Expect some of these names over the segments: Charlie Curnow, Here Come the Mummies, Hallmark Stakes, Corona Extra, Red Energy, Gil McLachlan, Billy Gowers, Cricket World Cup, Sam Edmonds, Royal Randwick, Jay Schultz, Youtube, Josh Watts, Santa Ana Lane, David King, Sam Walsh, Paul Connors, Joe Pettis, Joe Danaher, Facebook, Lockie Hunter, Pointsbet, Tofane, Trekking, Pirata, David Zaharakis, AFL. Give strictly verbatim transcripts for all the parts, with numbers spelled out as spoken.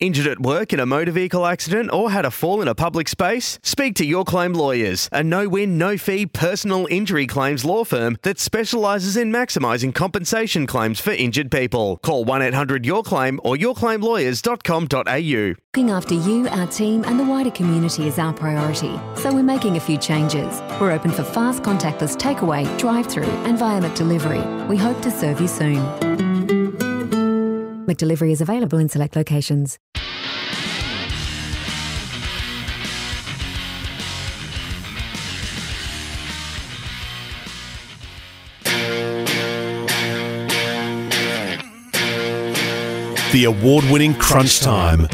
Injured at work in a motor vehicle accident or had a fall in a public space? Speak to Your Claim Lawyers, a no-win, no-fee personal injury claims law firm that specialises in maximising compensation claims for injured people. Call one eight hundred your claim or your claim lawyers dot com dot a u. Looking after you, our team and the wider community is our priority, so we're making a few changes. We're open for fast contactless takeaway, drive-through and Viamet delivery. We hope to serve you soon. McDelivery is available in select locations. The award-winning Crunch Time.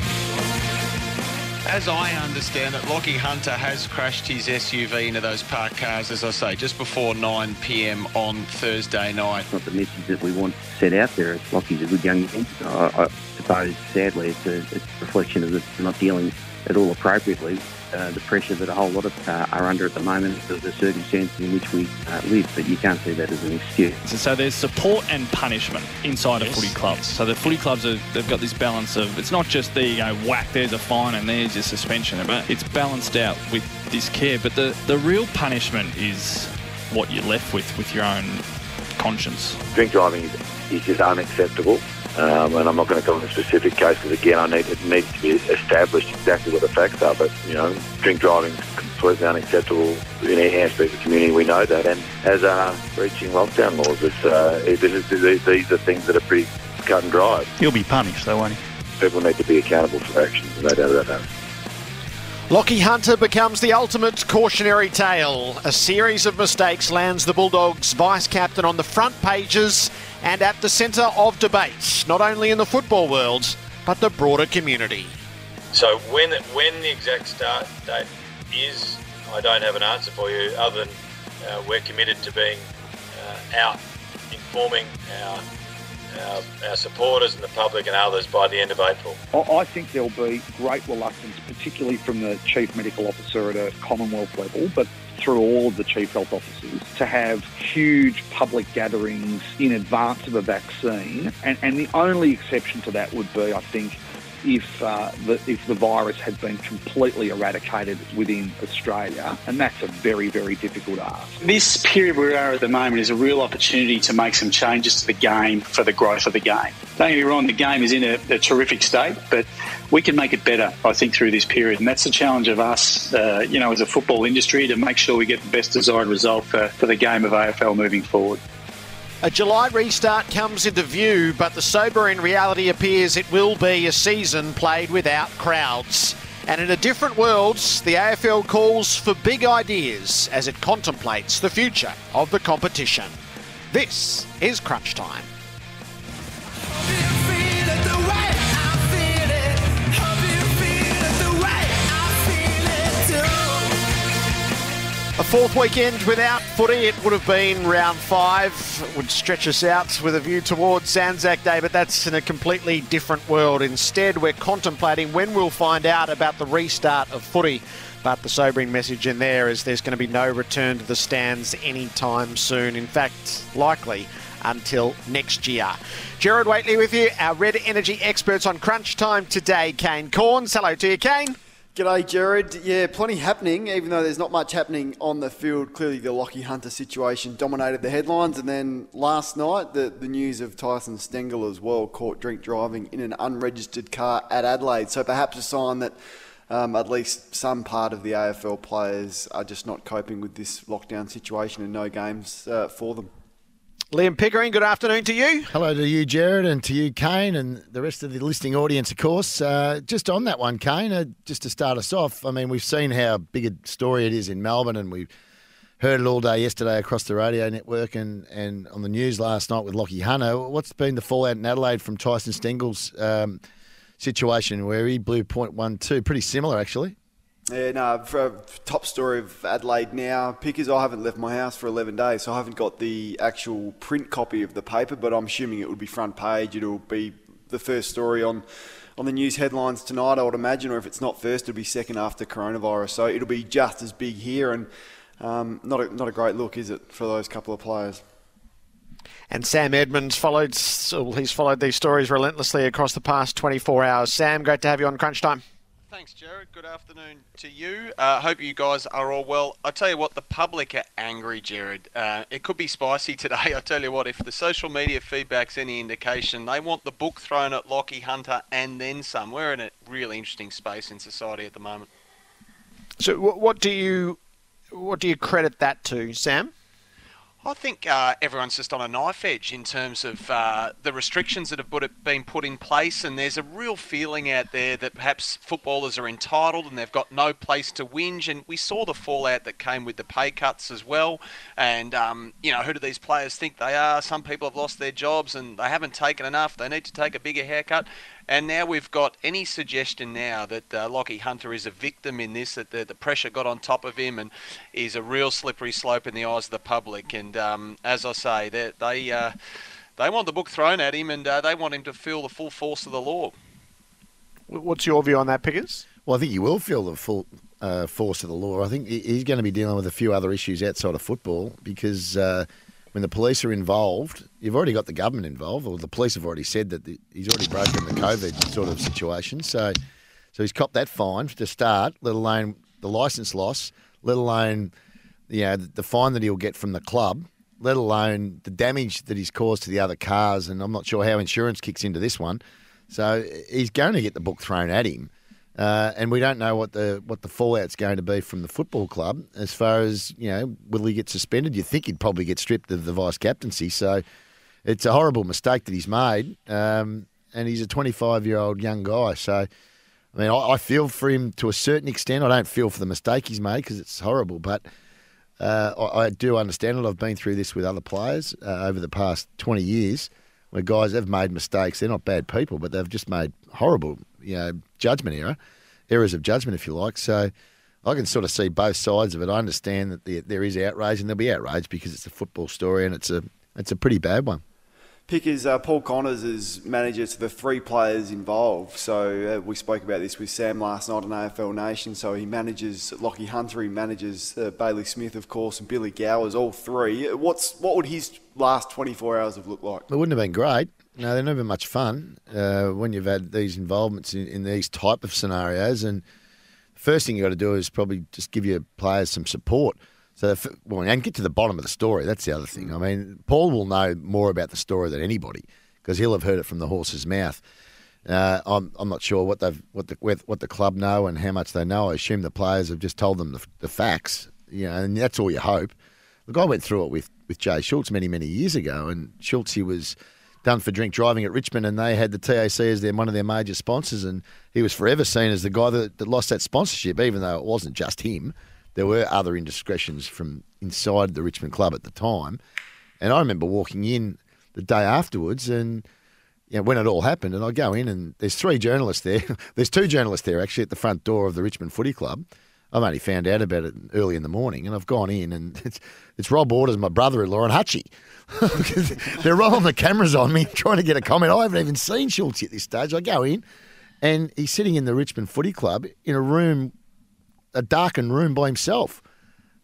As I understand it, Lockie Hunter has crashed his S U V into those parked cars, as I say, just before nine p m on Thursday night. It's not the message that we want to set out there. Lockie's a good young man. I, I suppose, sadly, it's a, it's a reflection of the not dealing at all appropriately uh, the pressure that a whole lot of uh, are under at the moment because of the circumstances in which we uh, live, but you can't see that as an excuse. So, so there's support and punishment inside yes. of footy clubs. So the footy clubs, are, they've got this balance of, it's not just, there you go, whack, there's a fine and there's your suspension, but it's balanced out with this care. But the, the real punishment is what you're left with, with your own conscience. Drink driving is, is just unacceptable. Um, and I'm not going to go into specific cases again. I need it needs to be established exactly what the facts are. But you know, drink driving is completely unacceptable in any aspect of the community. We know that, and as are uh, breaching lockdown laws. It's, uh, it, it, it, these are things that are pretty cut and dried. You'll be punished, though, won't you? People need to be accountable for actions. No doubt about that. Lockie Hunter becomes the ultimate cautionary tale. A series of mistakes lands the Bulldogs vice-captain on the front pages and at the centre of debate, not only in the football world, but the broader community. So when when the exact start date is, I don't have an answer for you, other than uh, we're committed to being uh, out informing our, our our supporters and the public and others by the end of April. I think there'll be great reluctance, particularly from the Chief Medical Officer at a Commonwealth level, but through all of the chief health officers, to have huge public gatherings in advance of a vaccine. And, and the only exception to that would be, I think, if uh, the, if the virus had been completely eradicated within Australia, and that's a very, very difficult ask. This period we are at the moment is a real opportunity to make some changes to the game for the growth of the game. Don't get me wrong, the game is in a, a terrific state, but we can make it better, I think, through this period, and that's the challenge of us, uh, you know, as a football industry, to make sure we get the best desired result for, for the game of A F L moving forward. A July restart comes into view, but the sobering reality appears it will be a season played without crowds. And in a different world, the A F L calls for big ideas as it contemplates the future of the competition. This is Crunch Time. A fourth weekend without footy, it would have been round five. It would stretch us out with a view towards Anzac Day, but that's in a completely different world. Instead, we're contemplating when we'll find out about the restart of footy. But the sobering message in there is there's going to be no return to the stands anytime soon. In fact, likely until next year. Gerard Whateley with you, our Red Energy experts on Crunch Time today, Kane Cornes. Hello to you, Kane. G'day, Gerard. Yeah, plenty happening, even though there's not much happening on the field. Clearly, the Lockie Hunter situation dominated the headlines. And then last night, the, the news of Tyson Stengel as well, caught drink driving in an unregistered car at Adelaide. So perhaps a sign that um, at least some part of the A F L players are just not coping with this lockdown situation and no games uh, for them. Liam Pickering, good afternoon to you. Hello to you, Gerard, and to you, Kane, and the rest of the listening audience, of course. Uh, just on that one, Kane, uh, just to start us off, I mean, we've seen how big a story it is in Melbourne, and we heard it all day yesterday across the radio network and, and on the news last night with Lockie Hunter. What's been the fallout in Adelaide from Tyson Stengel's um, situation where he blew point one two. Pretty similar, actually. Yeah, no, for a top story of Adelaide now, Pickers, I haven't left my house for eleven days, so I haven't got the actual print copy of the paper, but I'm assuming it would be front page. It'll be the first story on, on the news headlines tonight, I would imagine, or if it's not first, it'll be second after coronavirus. So it'll be just as big here, and um, not a, not a great look, is it, for those couple of players? And Sam Edmonds followed, so he's followed these stories relentlessly across the past twenty-four hours. Sam, great to have you on Crunch Time. Thanks, Gerard. Good afternoon to you. I uh, hope you guys are all well. I tell you what, the public are angry, Gerard. Uh, it could be spicy today. I tell you what, if the social media feedback's any indication, they want the book thrown at Lockie Hunter and then some. We're in a really interesting space in society at the moment. So, what do you what do you credit that to, Sam? I think uh, everyone's just on a knife edge in terms of uh, the restrictions that have put it, been put in place, and there's a real feeling out there that perhaps footballers are entitled and they've got no place to whinge, and we saw the fallout that came with the pay cuts as well, and um, you know, who do these players think they are? Some people have lost their jobs and they haven't taken enough, they need to take a bigger haircut. And now we've got any suggestion now that uh, Lockie Hunter is a victim in this, that the, the pressure got on top of him and is a real slippery slope in the eyes of the public. And um, as I say, they they, uh, they want the book thrown at him, and uh, they want him to feel the full force of the law. What's your view on that, Pickers? Well, I think he will feel the full uh, force of the law. I think he's going to be dealing with a few other issues outside of football because uh, when the police are involved, you've already got the government involved, or the police have already said that the, he's already broken the COVID sort of situation. So so he's copped that fine to start, let alone the licence loss, let alone you know, the fine that he'll get from the club, let alone the damage that he's caused to the other cars. And I'm not sure how insurance kicks into this one. So he's going to get the book thrown at him. Uh, and we don't know what the what the fallout's going to be from the football club as far as, you know, will he get suspended? You think he'd probably get stripped of the vice-captaincy. So it's a horrible mistake that he's made. Um, and he's a twenty-five-year-old young guy. So, I mean, I, I feel for him to a certain extent. I don't feel for the mistake he's made because it's horrible. But uh, I, I do understand it. I've been through this with other players uh, over the past twenty years where guys have made mistakes. They're not bad people, but they've just made horrible you know, judgment error, errors of judgment, if you like. So I can sort of see both sides of it. I understand that the, there is outrage, and there'll be outrage because it's a football story and it's a it's a pretty bad one. Pickers, uh, Paul Connors is manager to the three players involved. So uh, we spoke about this with Sam last night on A F L Nation. So he manages Lockie Hunter, he manages uh, Bailey Smith, of course, and Billy Gowers, all three. What's What would his last twenty-four hours have looked like? It wouldn't have been great. No, they're never much fun uh, when you've had these involvements in, in these type of scenarios. And the first thing you got to do is probably just give your players some support. So, if, well, and get to the bottom of the story. That's the other thing. I mean, Paul will know more about the story than anybody because he'll have heard it from the horse's mouth. Uh, I'm I'm not sure what they've what the what the club know and how much they know. I assume the players have just told them the, the facts. You know, and that's all you hope. Look, I went through it with with Jay Schultz many many years ago, and Schultz he was done for drink driving at Richmond, and they had the T A C as their, one of their major sponsors, and he was forever seen as the guy that, that lost that sponsorship, even though it wasn't just him. There were other indiscretions from inside the Richmond club at the time. And I remember walking in the day afterwards and you know, when it all happened, and I go in and there's three journalists there. There's two journalists there, actually, at the front door of the Richmond Footy Club. I've only found out about it early in the morning, and I've gone in, and it's it's Rob Waters, my brother, and Lauren Hutchie. They're rolling the cameras on me, trying to get a comment. I haven't even seen Schultz at this stage. I go in, and he's sitting in the Richmond Footy Club in a room, a darkened room by himself.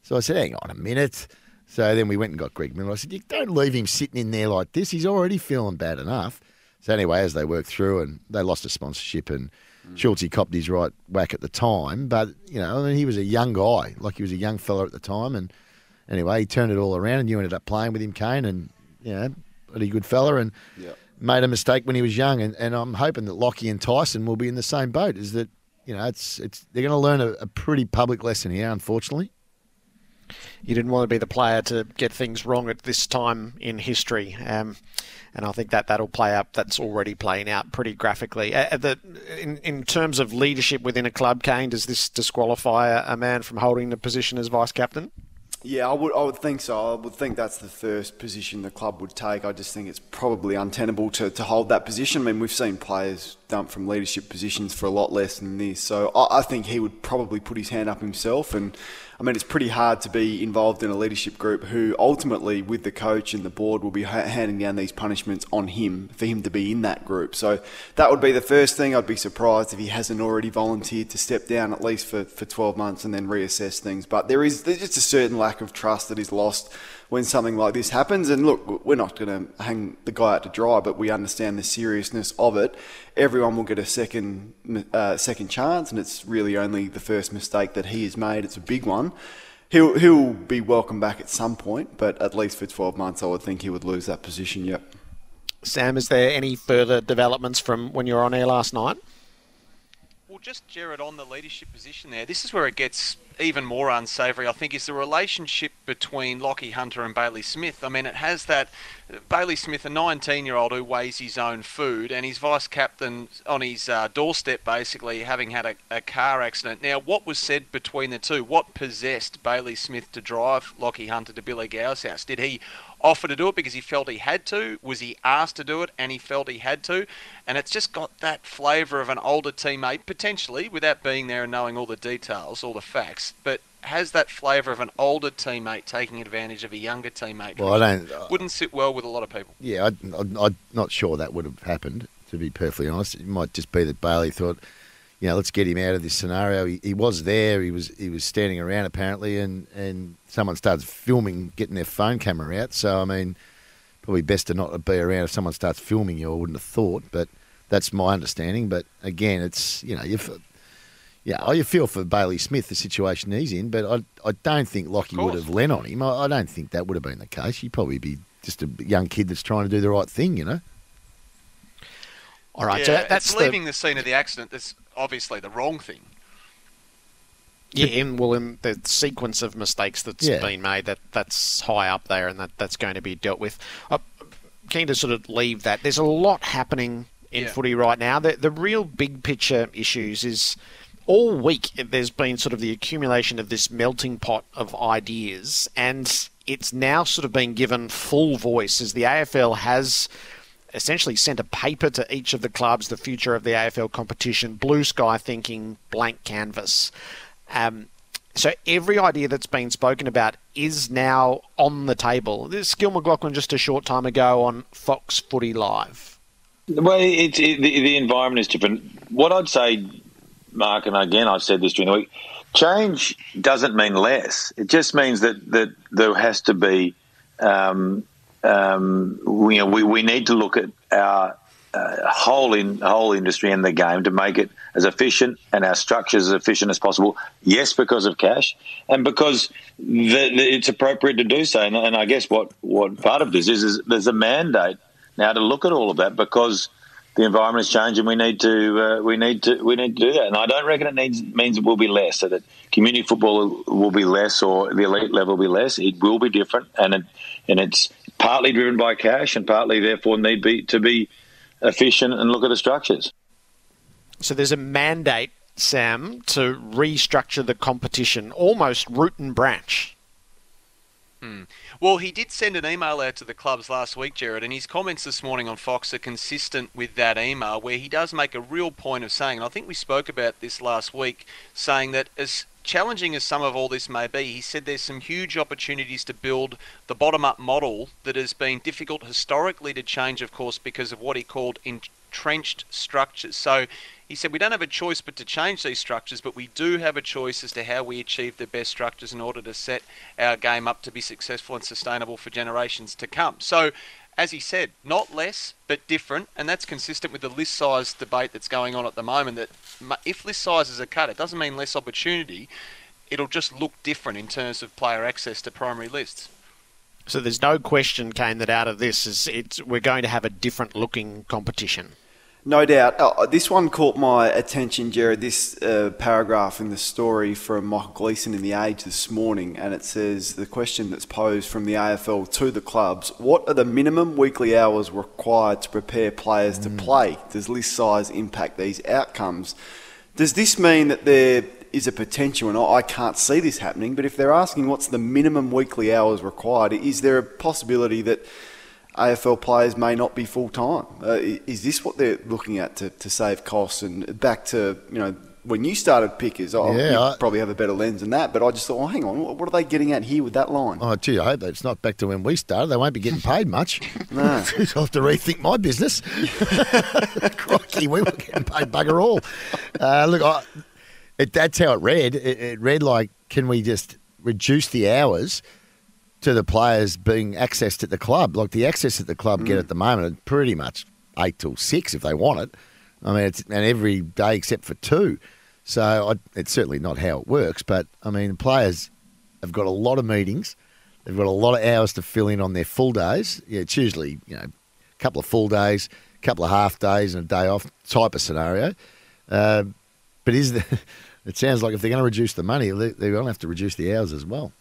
So I said, hang on a minute. So then we went and got Greg Miller. I said, you don't leave him sitting in there like this. He's already feeling bad enough. So anyway, as they worked through, and they lost a sponsorship, and Schultz, he copped his right whack at the time, but, you know, I mean, he was a young guy. Like, he was a young fella at the time, and anyway, he turned it all around, and you ended up playing with him, Kane, and, you know, a good fella, and yep. made a mistake when he was young, and, and I'm hoping that Lockie and Tyson will be in the same boat, is that, you know, it's it's they're going to learn a, a pretty public lesson here, unfortunately. You didn't want to be the player to get things wrong at this time in history. Um, and I think that that'll play up. That's already playing out pretty graphically. Uh, the, in, in terms of leadership within a club, Kane, does this disqualify a, a man from holding the position as vice-captain? Yeah, I would I would think so. I would think that's the first position the club would take. I just think it's probably untenable to, to hold that position. I mean, we've seen players dumped from leadership positions for a lot less than this. So I, I think he would probably put his hand up himself. And I mean, it's pretty hard to be involved in a leadership group who ultimately, with the coach and the board, will be ha- handing down these punishments on him for him to be in that group. So that would be the first thing. I'd be surprised if he hasn't already volunteered to step down at least for, for twelve months and then reassess things. But there is there's just a certain lack of trust that is lost when something like this happens. And look, we're not going to hang the guy out to dry, but we understand the seriousness of it. Everyone will get a second uh, second chance, and it's really only the first mistake that he has made. It's a big one. He'll he'll be welcome back at some point, but at least for twelve months, I would think he would lose that position, yep. Sam, is there any further developments from when you were on air last night? Well, just, Gerard, on the leadership position there, this is where it gets even more unsavoury, I think, is the relationship between Lockie Hunter and Bailey Smith. I mean, it has that Bailey Smith, a nineteen-year-old who weighs his own food, and his vice-captain on his uh, doorstep, basically, having had a, a car accident. Now, what was said between the two? What possessed Bailey Smith to drive Lockie Hunter to Billy Gowers' house? Did he offer to do it because he felt he had to? Was he asked to do it and he felt he had to? And it's just got that flavour of an older teammate, potentially, without being there and knowing all the details, all the facts, but has that flavour of an older teammate taking advantage of a younger teammate. Well, I don't... Uh, wouldn't sit well with a lot of people. Yeah, I, I, I'm not sure that would have happened, to be perfectly honest. It might just be that Bailey thought, you know, let's get him out of this scenario. He, he was there. He was he was standing around apparently, and, and someone starts filming, getting their phone camera out. So, I mean, probably best to not be around if someone starts filming you, I wouldn't have thought. But that's my understanding. But, again, it's, you know, if, yeah, you feel for Bailey Smith, the situation he's in. But I I don't think Lockie would have lent on him. I, I don't think that would have been the case. He'd probably be just a young kid that's trying to do the right thing, you know. All right, yeah, so that's it's leaving the... the scene of the accident. That's obviously the wrong thing. Yeah, and well, in the sequence of mistakes that's yeah. been made, that that's high up there, and that, that's going to be dealt with. I'm keen to sort of leave that. There's a lot happening in yeah. footy right now. The, the real big picture issues is all week there's been sort of the accumulation of this melting pot of ideas, and it's now sort of been given full voice as the A F L has essentially sent a paper to each of the clubs, the future of the A F L competition, blue sky thinking, blank canvas. Um, so every idea that's been spoken about is now on the table. This is Gil McLachlan just a short time ago on Fox Footy Live. Well, it, it, the, the environment is different. What I'd say, Mark, and again I've said this during the week, change doesn't mean less. It just means that, that there has to be... Um, Um, we, you know, we we need to look at our uh, whole in whole industry and the game to make it as efficient and our structures as efficient as possible. Yes, because of cash and because the, the, it's appropriate to do so. And, and I guess what, what part of this is is there's a mandate now to look at all of that because the environment has changed and we need to uh, we need to we need to do that. And I don't reckon it needs, means it will be less. So that community football will be less or the elite level will be less. It will be different, and it, and it's partly driven by cash and partly, therefore, need be to be efficient and look at the structures. So there's a mandate, Sam, to restructure the competition, almost root and branch. Hmm. Well, he did send an email out to the clubs last week, Gerard, and his comments this morning on Fox are consistent with that email, where he does make a real point of saying, and I think we spoke about this last week, saying that as challenging as some of all this may be, he said there's some huge opportunities to build the bottom-up model that has been difficult historically to change, of course, because of what he called entrenched structures. So he said we don't have a choice but to change these structures, but we do have a choice as to how we achieve the best structures in order to set our game up to be successful and sustainable for generations to come. So, as he said, not less, but different, and that's consistent with the list size debate that's going on at the moment, that if list sizes are cut, it doesn't mean less opportunity. It'll just look different in terms of player access to primary lists. So there's no question, Kane, that out of this, is it's, we're going to have a different-looking competition. No doubt. Oh, this one caught my attention, Gerard, this uh, paragraph in the story from Michael Gleeson in The Age this morning, and it says, the question that's posed from the A F L to the clubs, what are the minimum weekly hours required to prepare players mm. to play? Does list size impact these outcomes? Does this mean that there is a potential, and I can't see this happening, but if they're asking what's the minimum weekly hours required, is there a possibility that A F L players may not be full-time. Uh, is this what they're looking at to, to save costs? And back to, you know, when you started Pickers, oh, yeah, you I, probably have a better lens than that. But I just thought, oh, hang on, what are they getting at here with that line? Oh, gee, I hope it's not back to when we started. They won't be getting paid much. No. I'll have to rethink my business. Crikey, we were getting paid bugger all. Uh, look, I, it, that's how it read. It, it read like, can we just reduce the hours to the players being accessed at the club? Like the access at the club mm. get at the moment are pretty much eight till six if they want it. I mean, it's and every day except for two. So I, it's certainly not how it works. But, I mean, players have got a lot of meetings. They've got a lot of hours to fill in on their full days. Yeah, it's usually, you know, a couple of full days, a couple of half days and a day off type of scenario. Uh, but is the, it sounds like if they're going to reduce the money, they're they going to have to reduce the hours as well.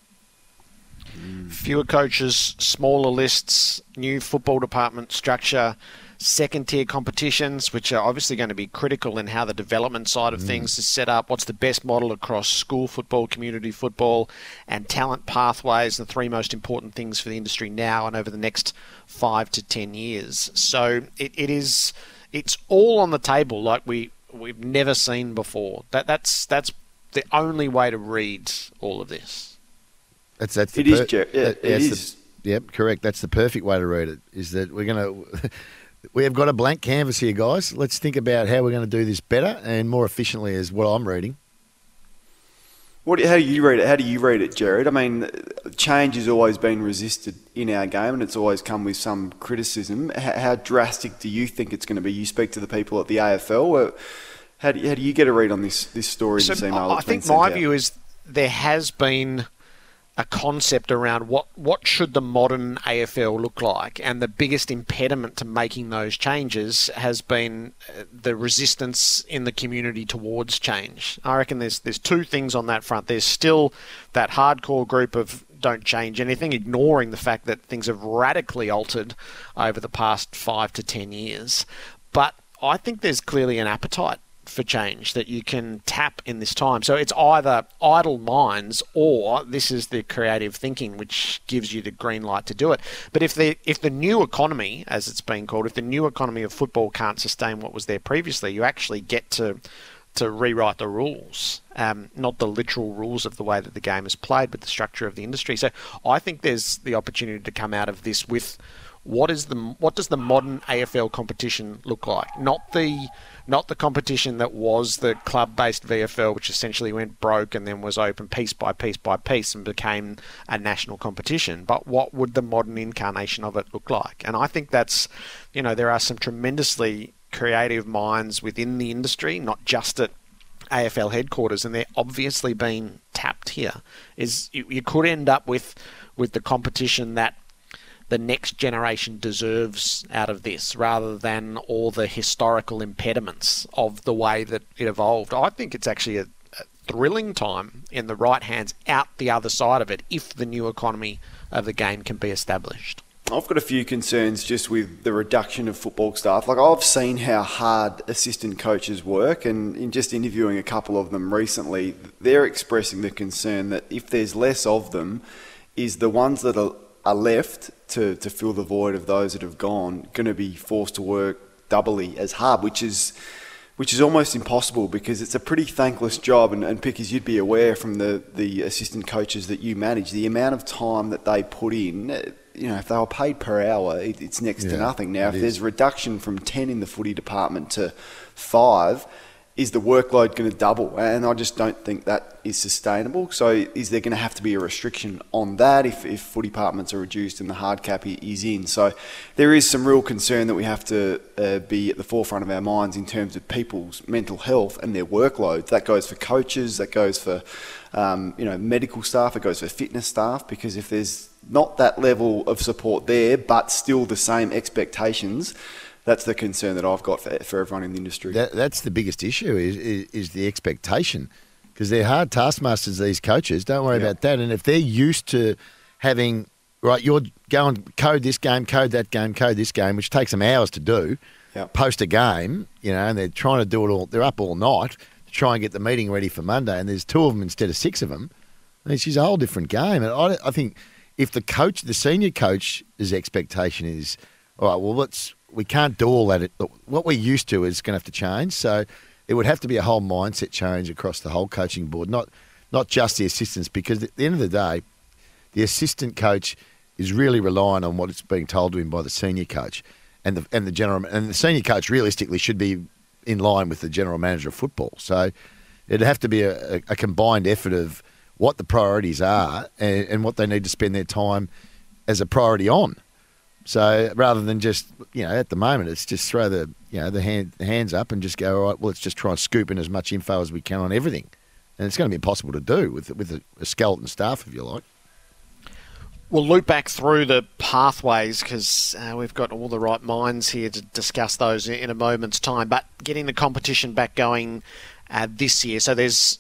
Fewer coaches, smaller lists, new football department structure, second-tier competitions, which are obviously going to be critical in how the development side of mm. things is set up, what's the best model across school football, community football, and talent pathways, the three most important things for the industry now and over the next five to ten years. So it, it is, it's all on the table like we, we've never seen before. That that's that's the only way to read all of this. That's, that's the it per- is, Jer- yeah, that, it is. The, yep, correct. That's the perfect way to read it, is that we're going to... We have got a blank canvas here, guys. Let's think about how we're going to do this better and more efficiently is what I'm reading. What? How do you read it? How do you read it, Gerard? I mean, change has always been resisted in our game and it's always come with some criticism. How, how drastic do you think it's going to be? You speak to the people at the A F L. How do you, how do you get a read on this, this story? So this email I think my out? view is there has been a concept around what, what should the modern A F L look like, and the biggest impediment to making those changes has been the resistance in the community towards change. I reckon there's there's two things on that front. There's still that hardcore group of don't change anything, ignoring the fact that things have radically altered over the past five to ten years. But I think there's clearly an appetite for change that you can tap in this time. So it's either idle minds or this is the creative thinking which gives you the green light to do it. But if the if the new economy, as it's been called, if the new economy of football can't sustain what was there previously, you actually get to to rewrite the rules, um, not the literal rules of the way that the game is played, but the structure of the industry. So I think there's the opportunity to come out of this with What is the what does the modern A F L competition look like? Not the not the competition that was the club-based V F L, which essentially went broke and then was open piece by piece by piece and became a national competition. But what would the modern incarnation of it look like? And I think that's, you know, there are some tremendously creative minds within the industry, not just at A F L headquarters, and they're obviously being tapped here. Is you, you could end up with with the competition that the next generation deserves out of this, rather than all the historical impediments of the way that it evolved. I think it's actually a, a thrilling time in the right hands out the other side of it, if the new economy of the game can be established. I've got a few concerns just with the reduction of football staff. Like, I've seen how hard assistant coaches work, and in just interviewing a couple of them recently, they're expressing the concern that if there's less of them, is the ones that are are left to, to fill the void of those that have gone going to be forced to work doubly as hard, which is which is almost impossible because it's a pretty thankless job. And, and Pickers, you'd be aware from the, the assistant coaches that you manage, the amount of time that they put in, you know, if they were paid per hour, it, it's next yeah, to nothing. Now, if is. there's reduction from ten in the footy department to five, is the workload going to double? And I just don't think that is sustainable. So is there going to have to be a restriction on that if, if footy departments are reduced and the hard cap is in? So there is some real concern that we have to uh, be at the forefront of our minds in terms of people's mental health and their workloads. That goes for coaches, that goes for um, you know, medical staff, it goes for fitness staff, because if there's not that level of support there but still the same expectations, that's the concern that I've got for, for everyone in the industry. That, that's the biggest issue is is, is the expectation, because they're hard taskmasters, these coaches. Don't worry yeah. about that. And if they're used to having, right, you're going code this game, code that game, code this game, which takes them hours to do, yeah. post a game, you know, and they're trying to do it all. They're up all night to try and get the meeting ready for Monday, and there's two of them instead of six of them. I mean, it's just a whole different game. And I, I think if the coach, the senior coach's expectation is, all right, well, let's, we can't do all that. What we're used to is going to have to change. So it would have to be a whole mindset change across the whole coaching board, not not just the assistants, because at the end of the day, the assistant coach is really relying on what is being told to him by the senior coach and the and the general and the senior coach realistically should be in line with the general manager of football. So it'd have to be a, a combined effort of what the priorities are and, and what they need to spend their time as a priority on. So rather than just, you know, at the moment, it's just throw the, you know, the, hand, the hands up and just go, all right, well, let's just try and scoop in as much info as we can on everything. And it's going to be impossible to do with with a, a skeleton staff, if you like. We'll loop back through the pathways because uh, we've got all the right minds here to discuss those in a moment's time. But getting the competition back going uh, this year. So there's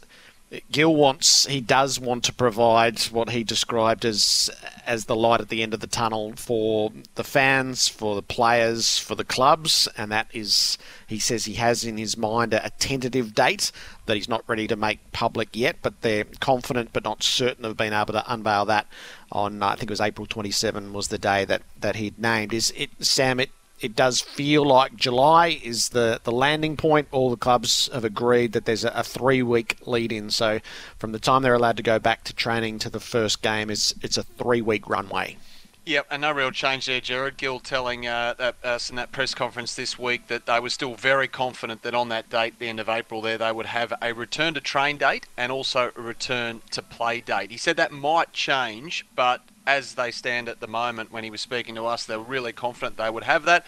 Gil wants, he does want to provide what he described as as the light at the end of the tunnel for the fans, for the players, for the clubs, and that is, he says he has in his mind a, a tentative date that he's not ready to make public yet, but they're confident but not certain of being able to unveil that on, I think it was April twenty-seventh was the day that, that he'd named. Is it, Sam, it, it does feel like July is the, the landing point. All the clubs have agreed that there's a, a three-week lead-in. So from the time they're allowed to go back to training to the first game, is it's a three-week runway. Yep, and no real change there, Gerard. Gill telling uh, that, us in that press conference this week that they were still very confident that on that date, the end of April there, they would have a return to train date and also a return to play date. He said that might change, but as they stand at the moment, when he was speaking to us, they're really confident they would have that.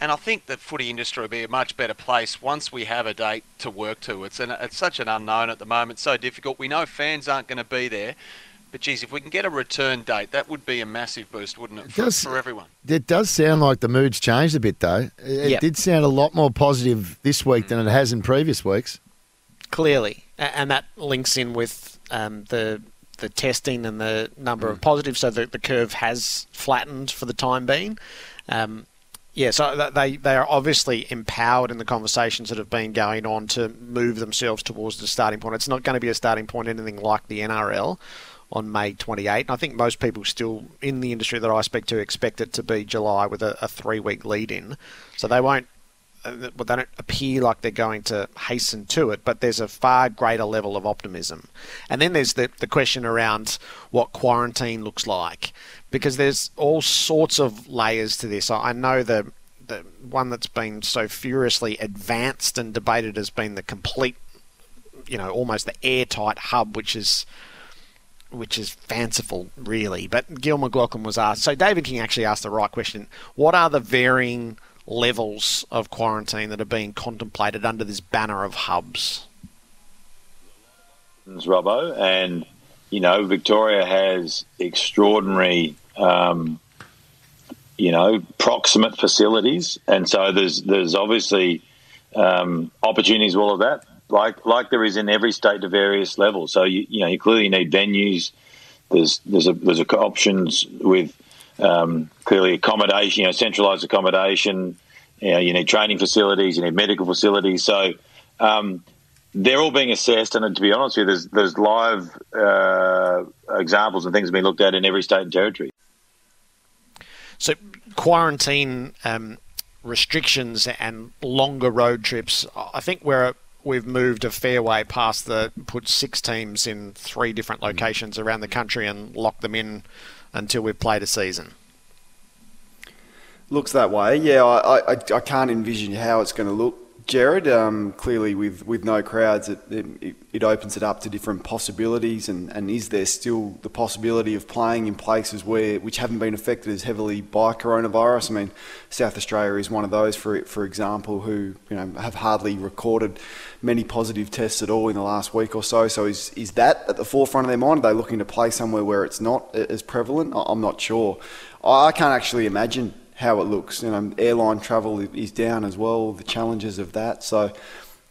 And I think the footy industry would be a much better place once we have a date to work to. It's an, it's such an unknown at the moment, so difficult. We know fans aren't going to be there, but geez, if we can get a return date, that would be a massive boost, wouldn't it, it for, does, for everyone? It does sound like the mood's changed a bit, though. It yep. did sound a lot more positive this week than it has in previous weeks. Clearly, and that links in with um, the... the testing and the number of positives, so the, the curve has flattened for the time being. Um, yeah, so they, they are obviously empowered in the conversations that have been going on to move themselves towards the starting point. It's not going to be a starting point, anything like the N R L on May twenty-eighth. And I think most people still in the industry that I speak to expect it to be July with a, a three-week lead-in. So they won't, they don't appear like they're going to hasten to it, but there's a far greater level of optimism. And then there's the, the question around what quarantine looks like, because there's all sorts of layers to this. I know the, the one that's been so furiously advanced and debated has been the complete, you know, almost the airtight hub, which is... which is fanciful, really. But Gil McLachlan was asked, so David King actually asked the right question, what are the varying levels of quarantine that are being contemplated under this banner of hubs? Robbo, and, you know, Victoria has extraordinary, um, you know, proximate facilities, and so there's there's obviously um, opportunities for all of that, like like there is in every state to various levels. So you you know you clearly need venues. There's there's a, there's a options with. Um, clearly accommodation, you know, centralised accommodation, you know, you need training facilities, you need medical facilities. So um, they're all being assessed, and to be honest with you, there's, there's live uh, examples and things being looked at in every state and territory. So quarantine um, restrictions and longer road trips, I think we're we've moved a fair way past the put six teams in three different locations around the country and lock them in until we've played a season. Looks that way. Yeah, I, I, I can't envision how it's going to look, Gerard. Um, clearly, with, with no crowds, it, it it opens it up to different possibilities. And, and is there still the possibility of playing in places where which haven't been affected as heavily by coronavirus? I mean, South Australia is one of those, for for example, who you know have hardly recorded many positive tests at all in the last week or so. So is is that at the forefront of their mind? Are they looking to play somewhere where it's not as prevalent? I'm not sure. I can't actually imagine how it looks. You know, airline travel is down as well, the challenges of that. So,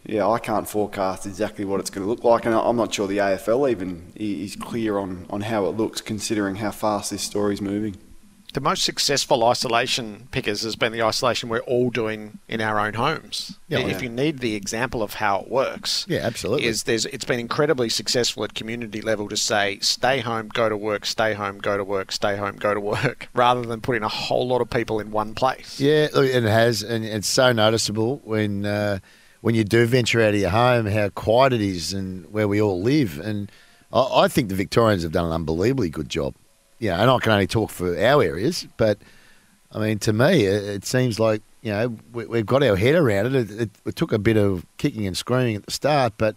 yeah, I can't forecast exactly what it's going to look like. And I'm not sure the A F L even is clear on, on how it looks, considering how fast this story is moving. the most successful isolation pickers has been the isolation we're all doing in our own homes. Yeah, if yeah. you need the example of how it works, yeah, absolutely. Is there's it's been incredibly successful at community level to say stay home, go to work, stay home, go to work, stay home, go to work, rather than putting a whole lot of people in one place. Yeah, it has, and it's so noticeable when uh, when you do venture out of your home, how quiet it is, and where we all live. And I, I think the Victorians have done an unbelievably good job. Yeah, and I can only talk for our areas, but, I mean, to me, it, it seems like, you know, we, we've got our head around it. It, it. It took a bit of kicking and screaming at the start, but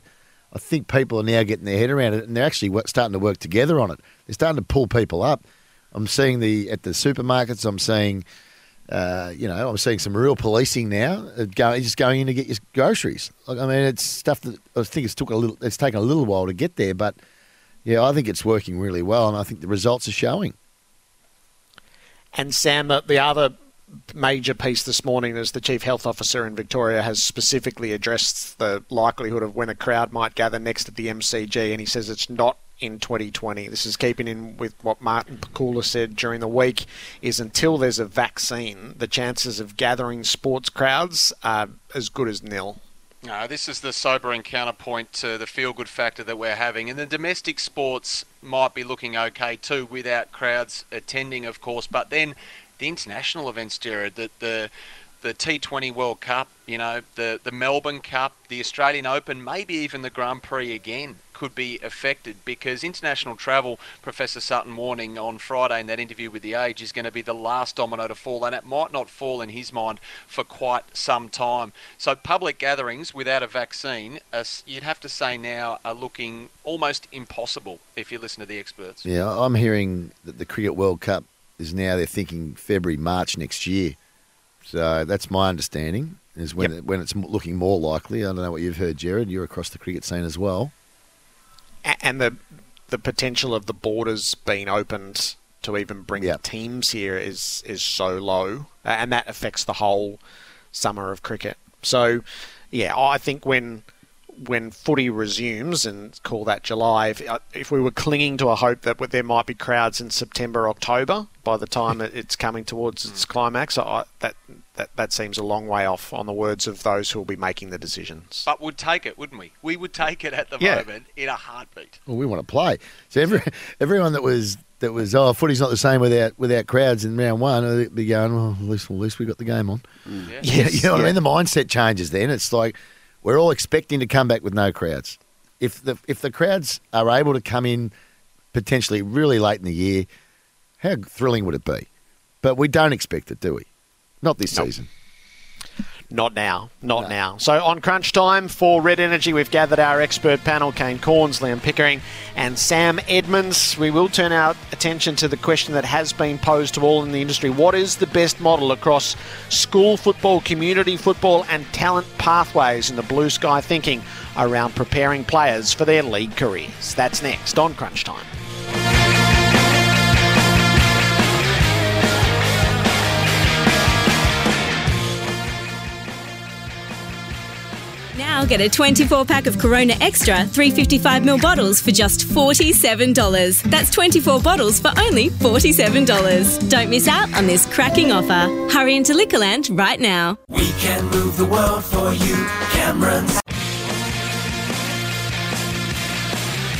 I think people are now getting their head around it, and they're actually starting to work together on it. They're starting to pull people up. I'm seeing the at the supermarkets, I'm seeing, uh, you know, I'm seeing some real policing now, going, just going in to get your groceries. Like, I mean, it's stuff that I think it's took a little. It's taken a little while to get there, but... Yeah, I think it's working really well, and I think the results are showing. And Sam, the other major piece this morning is the Chief Health Officer in Victoria has specifically addressed the likelihood of when a crowd might gather next at the M C G, and he says it's not in twenty twenty. This is keeping in with what Martin Pakula said during the week, is until there's a vaccine, the chances of gathering sports crowds are as good as nil. No, this is the sobering counterpoint to the feel-good factor that we're having. And the domestic sports might be looking okay too, without crowds attending, of course. But then the international events, Gerard, the, the, the T twenty World Cup, you know, the, the Melbourne Cup, the Australian Open, maybe even the Grand Prix again could be affected, because international travel, Professor Sutton warning on Friday in that interview with The Age, is going to be the last domino to fall, and it might not fall in his mind for quite some time. So public gatherings without a vaccine, uh, you'd have to say now, are looking almost impossible if you listen to the experts. Yeah, I'm hearing that the Cricket World Cup is now, they're thinking February, March next year. So that's my understanding, is when, yep. it, when it's looking more likely. I don't know what you've heard, Gerard. You're across the cricket scene as well. And the the potential of the borders being opened to even bring yep. teams here is is so low, and that affects the whole summer of cricket. So, yeah, I think when when footy resumes, and call that July, if, if we were clinging to a hope that there might be crowds in September, October, by the time it's coming towards its climax, I, that, that that seems a long way off, on the words of those who will be making the decisions. But we'd take it, wouldn't we? We would take it at the yeah. moment in a heartbeat. Well, we want to play. So every, everyone that was, that was oh, footy's not the same without without crowds in round one, they'd be going, well, at least, well, at least we got the game on. Yeah, yeah you know what yeah. I mean? The mindset changes then. It's like... We're all expecting to come back with no crowds. If the if the crowds are able to come in potentially really late in the year, how thrilling would it be? But we don't expect it, do we? Not this nope. season. Not now. Not no. now. So on Crunch Time for Red Energy, we've gathered our expert panel, Kane Cornes, Liam Pickering and Sam Edmonds. We will turn our attention to the question that has been posed to all in the industry. What is the best model across school football, community football and talent pathways in the blue sky thinking around preparing players for their league careers? That's next on Crunch Time. Now get a twenty-four pack of Corona Extra three fifty-five mil bottles for just forty-seven dollars. That's twenty-four bottles for only forty-seven dollars. Don't miss out on this cracking offer. Hurry into Liquorland right now. We can move the world for you, Cameron's.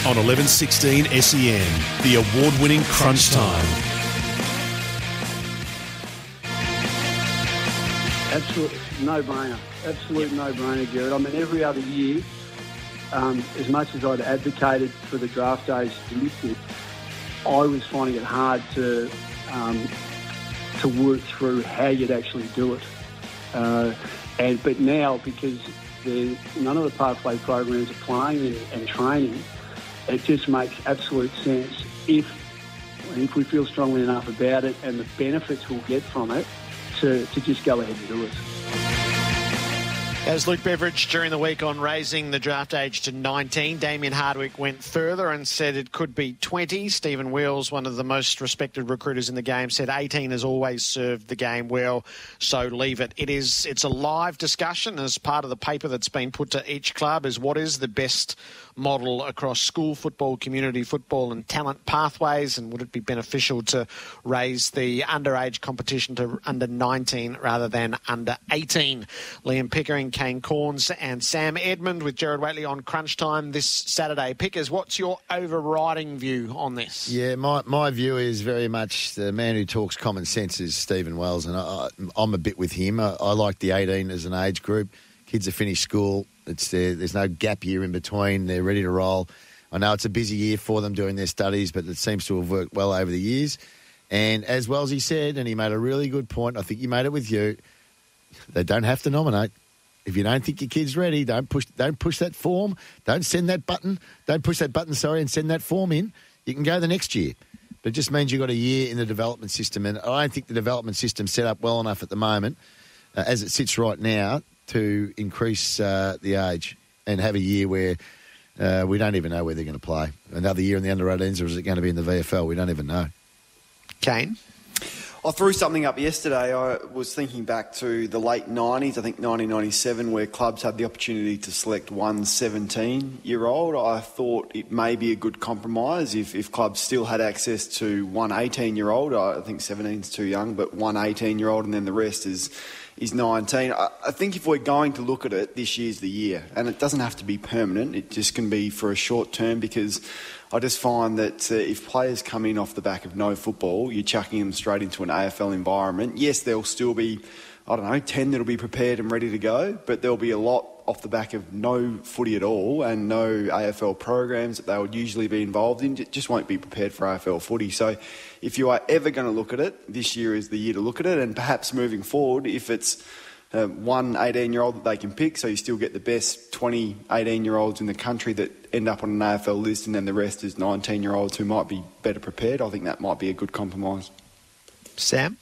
On eleven sixteen S E N, the award-winning Crunch Time. Absolute no-brainer. Absolute no-brainer, Gerard. I mean, every other year, um, as much as I'd advocated for the draft days to lift it, I was finding it hard to um, to work through how you'd actually do it. Uh, and but now, because none of the pathway programs are playing and, and training, it just makes absolute sense if if we feel strongly enough about it and the benefits we'll get from it, to, to just go ahead and do it. As Luke Beveridge during the week on raising the draft age to nineteen, Damien Hardwick went further and said it could be twenty. Stephen Wheels, one of the most respected recruiters in the game, said eighteen has always served the game well, so leave it. It is, it's a live discussion as part of the paper that's been put to each club is what is the best model across school football, community football and talent pathways, and would it be beneficial to raise the underage competition to under nineteen rather than under eighteen. Liam Pickering, Kane Cornes and Sam Edmonds with Gerard Whateley on Crunch Time this Saturday. Pickers, what's your overriding view on this? Yeah, my, my view is very much the man who talks common sense is Stephen Wells, and I, I'm a bit with him. I, I like the eighteen as an age group. Kids have finished school. It's their, there's no gap year in between. They're ready to roll. I know it's a busy year for them doing their studies, but it seems to have worked well over the years. And as well as he said, and he made a really good point, I think he made it with you, they don't have to nominate. If you don't think your kid's ready, don't push don't push that form. Don't send that button. Don't push that button, sorry, and send that form in. You can go the next year. But it just means you've got a year in the development system. And I don't think the development system's set up well enough at the moment, uh, as it sits right now, to increase uh, the age and have a year where uh, we don't even know where they're going to play. Another year in the under eighteens, or is it going to be in the V F L? We don't even know. Kane? I threw something up yesterday. I was thinking back to the late nineties, I think nineteen ninety-seven, where clubs had the opportunity to select one seventeen-year-old. I thought it may be a good compromise if, if clubs still had access to one eighteen-year-old. I think seventeen's too young, but one eighteen-year-old and then the rest is... is nineteen. I, I think if we're going to look at it, this year's the year. And it doesn't have to be permanent. It just can be for a short term, because I just find that uh, if players come in off the back of no football, you're chucking them straight into an A F L environment. Yes, there'll still be, I don't know, ten that'll be prepared and ready to go, but there'll be a lot off the back of no footy at all and no A F L programs that they would usually be involved in, just won't be prepared for A F L footy. So if you are ever going to look at it, this year is the year to look at it, and perhaps moving forward, if it's uh, one eighteen-year-old that they can pick, so you still get the best twenty eighteen-year-olds in the country that end up on an A F L list, and then the rest is nineteen-year-olds who might be better prepared. I think that might be a good compromise. Sam?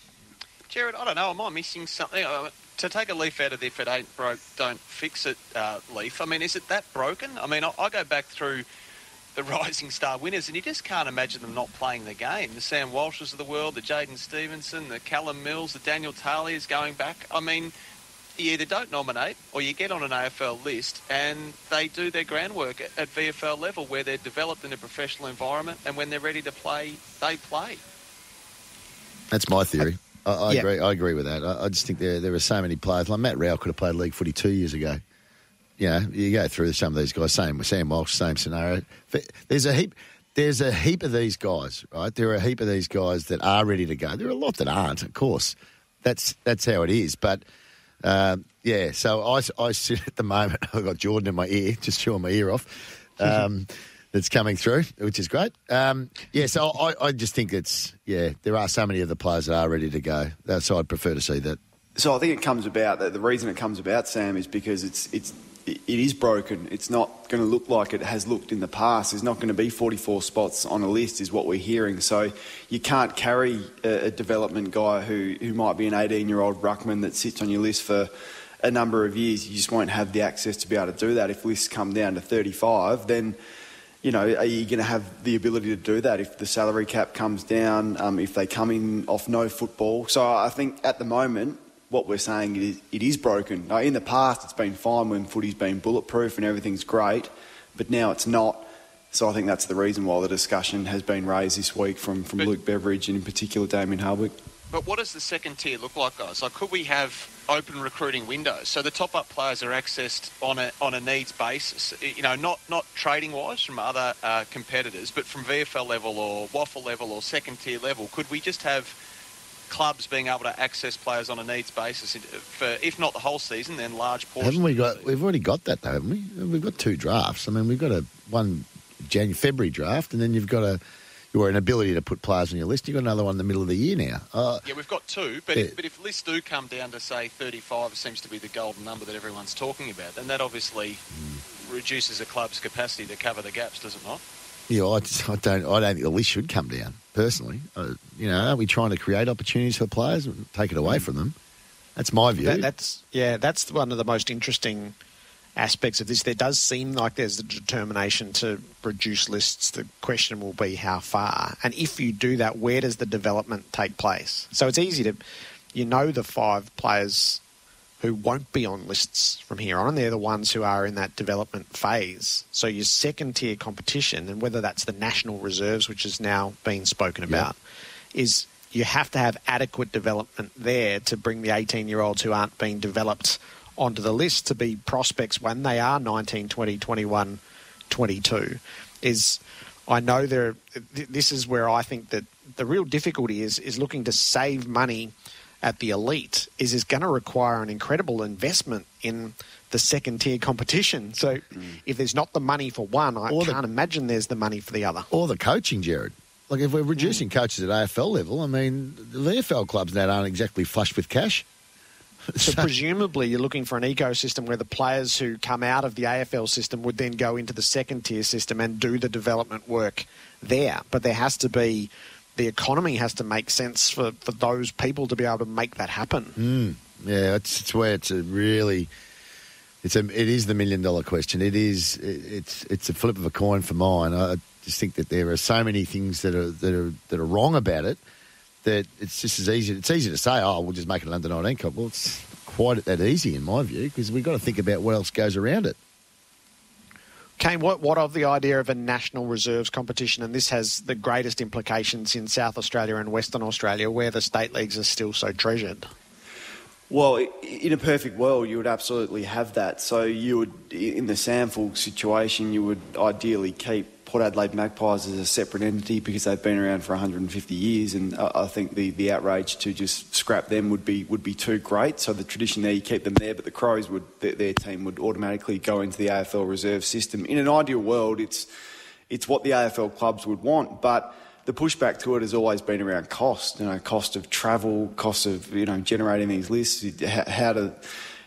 Gerard, I don't know, am I missing something? I... To take a leaf out of the if it ain't broke, don't fix it uh, leaf, I mean, is it that broken? I mean, I, I go back through the Rising Star winners and you just can't imagine them not playing the game. The Sam Walshes of the world, the Jaden Stevenson, the Callum Mills, the Daniel Talia's going back. I mean, you either don't nominate or you get on an A F L list and they do their groundwork at, at V F L level, where they're developed in a professional environment, and when they're ready to play, they play. That's my theory. I- I, I yep. agree. I agree with that. I, I just think there there are so many players. Like Matt Rowell could have played league footy two years ago. You know, you go through some of these guys. Same with Sam Walsh. Same scenario. There's a heap. There's a heap of these guys, right? There are a heap of these guys that are ready to go. There are a lot that aren't, of course. That's that's how it is. But um, yeah, so I, I sit at the moment. I've got Jordan in my ear, just chewing my ear off. Um, That's coming through, which is great. Um, yeah, so I, I just think it's, yeah, there are so many of the players that are ready to go. So I'd prefer to see that. So I think it comes about, that the reason it comes about, Sam, is because it's it's it is broken. It's not going to look like it has looked in the past. There's not going to be forty-four spots on a list is what we're hearing. So you can't carry a, a development guy who, who might be an eighteen-year-old ruckman that sits on your list for a number of years. You just won't have the access to be able to do that. If lists come down to thirty-five, then... You know, are you going to have the ability to do that if the salary cap comes down, um, if they come in off no football? So I think at the moment what we're saying is it is broken. Now, in the past it's been fine when footy's been bulletproof and everything's great, but now it's not. So I think that's the reason why the discussion has been raised this week from, from but, Luke Beveridge and in particular Damien Hardwick. But what does the second tier look like, guys? Like, could we have open recruiting windows, so the top-up players are accessed on a on a needs basis, you know, not, not trading-wise from other uh, competitors, but from V F L level or Waffle level or second-tier level? Could we just have clubs being able to access players on a needs basis for, if not the whole season, then large portions? Haven't we got? We've already got that, though, haven't we? We've got two drafts. I mean, we've got a one January February draft, and then you've got a... Or an ability to put players on your list. You've got another one in the middle of the year now. Uh, yeah, we've got two, but, yeah. if, but if lists do come down to, say, thirty-five, it seems to be the golden number that everyone's talking about, then that obviously reduces a club's capacity to cover the gaps, does it not? Yeah, I, I don't I don't think the list should come down, personally. Uh, you know, aren't we trying to create opportunities for players and take it away from them? That's my view. That, that's yeah, that's one of the most interesting aspects of this. There does seem like there's a determination to reduce lists. The question will be how far. And if you do that, where does the development take place? So it's easy to, you know, the five players who won't be on lists from here on. They're the ones who are in that development phase. So your second-tier competition, and whether that's the national reserves, which is now being spoken about, yeah. is you have to have adequate development there to bring the eighteen-year-olds who aren't being developed onto the list to be prospects when they are nineteen, twenty, twenty-one, twenty-two. Is I know there. This is where I think that the real difficulty is, is looking to save money at the elite is is going to require an incredible investment in the second-tier competition. So mm. if there's not the money for one, I or can't the, imagine there's the money for the other. Or the coaching, Gerard. Like, if we're reducing mm. coaches at A F L level, I mean, the A F L clubs now aren't exactly flush with cash. So, so presumably you're looking for an ecosystem where the players who come out of the A F L system would then go into the second-tier system and do the development work there. But there has to be... the economy has to make sense for, for those people to be able to make that happen. Mm. Yeah, it's, it's where it's a really, it's a, it is the million dollar question. It is, it, it's it's a flip of a coin for mine. I just think that there are so many things that are that are that are wrong about it that it's just as easy. It's easy to say, oh, we'll just make it an under nineteen cup. Well, it's quite that easy in my view because we've got to think about what else goes around it. Kane, what, what of the idea of a national reserves competition? And this has the greatest implications in South Australia and Western Australia, where the state leagues are still so treasured. Well, in a perfect world, you would absolutely have that. So you would, in the Samford situation, you would ideally keep Port Adelaide Magpies as a separate entity because they've been around for one hundred fifty years, and I think the, the outrage to just scrap them would be would be too great. So the tradition there, you keep them there, but the Crows would their, their team would automatically go into the A F L reserve system. In an ideal world, it's it's what the A F L clubs would want, but the pushback to it has always been around cost, you know, cost of travel, cost of you know generating these lists, how to.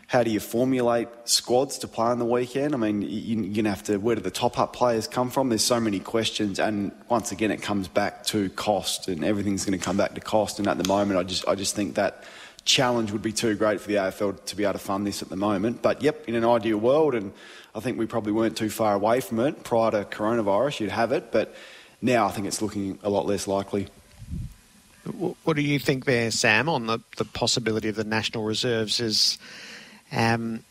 How do you formulate squads to play on the weekend? I mean, you, you're gonna have to. Where do the top-up players come from? There's so many questions, and once again, it comes back to cost, and everything's going to come back to cost. And at the moment, I just, I just think that challenge would be too great for the A F L to be able to fund this at the moment. But yep, in an ideal world, and I think we probably weren't too far away from it prior to coronavirus. You'd have it, but now I think it's looking a lot less likely. What do you think there, Sam, on the the possibility of the national reserves? Is Um,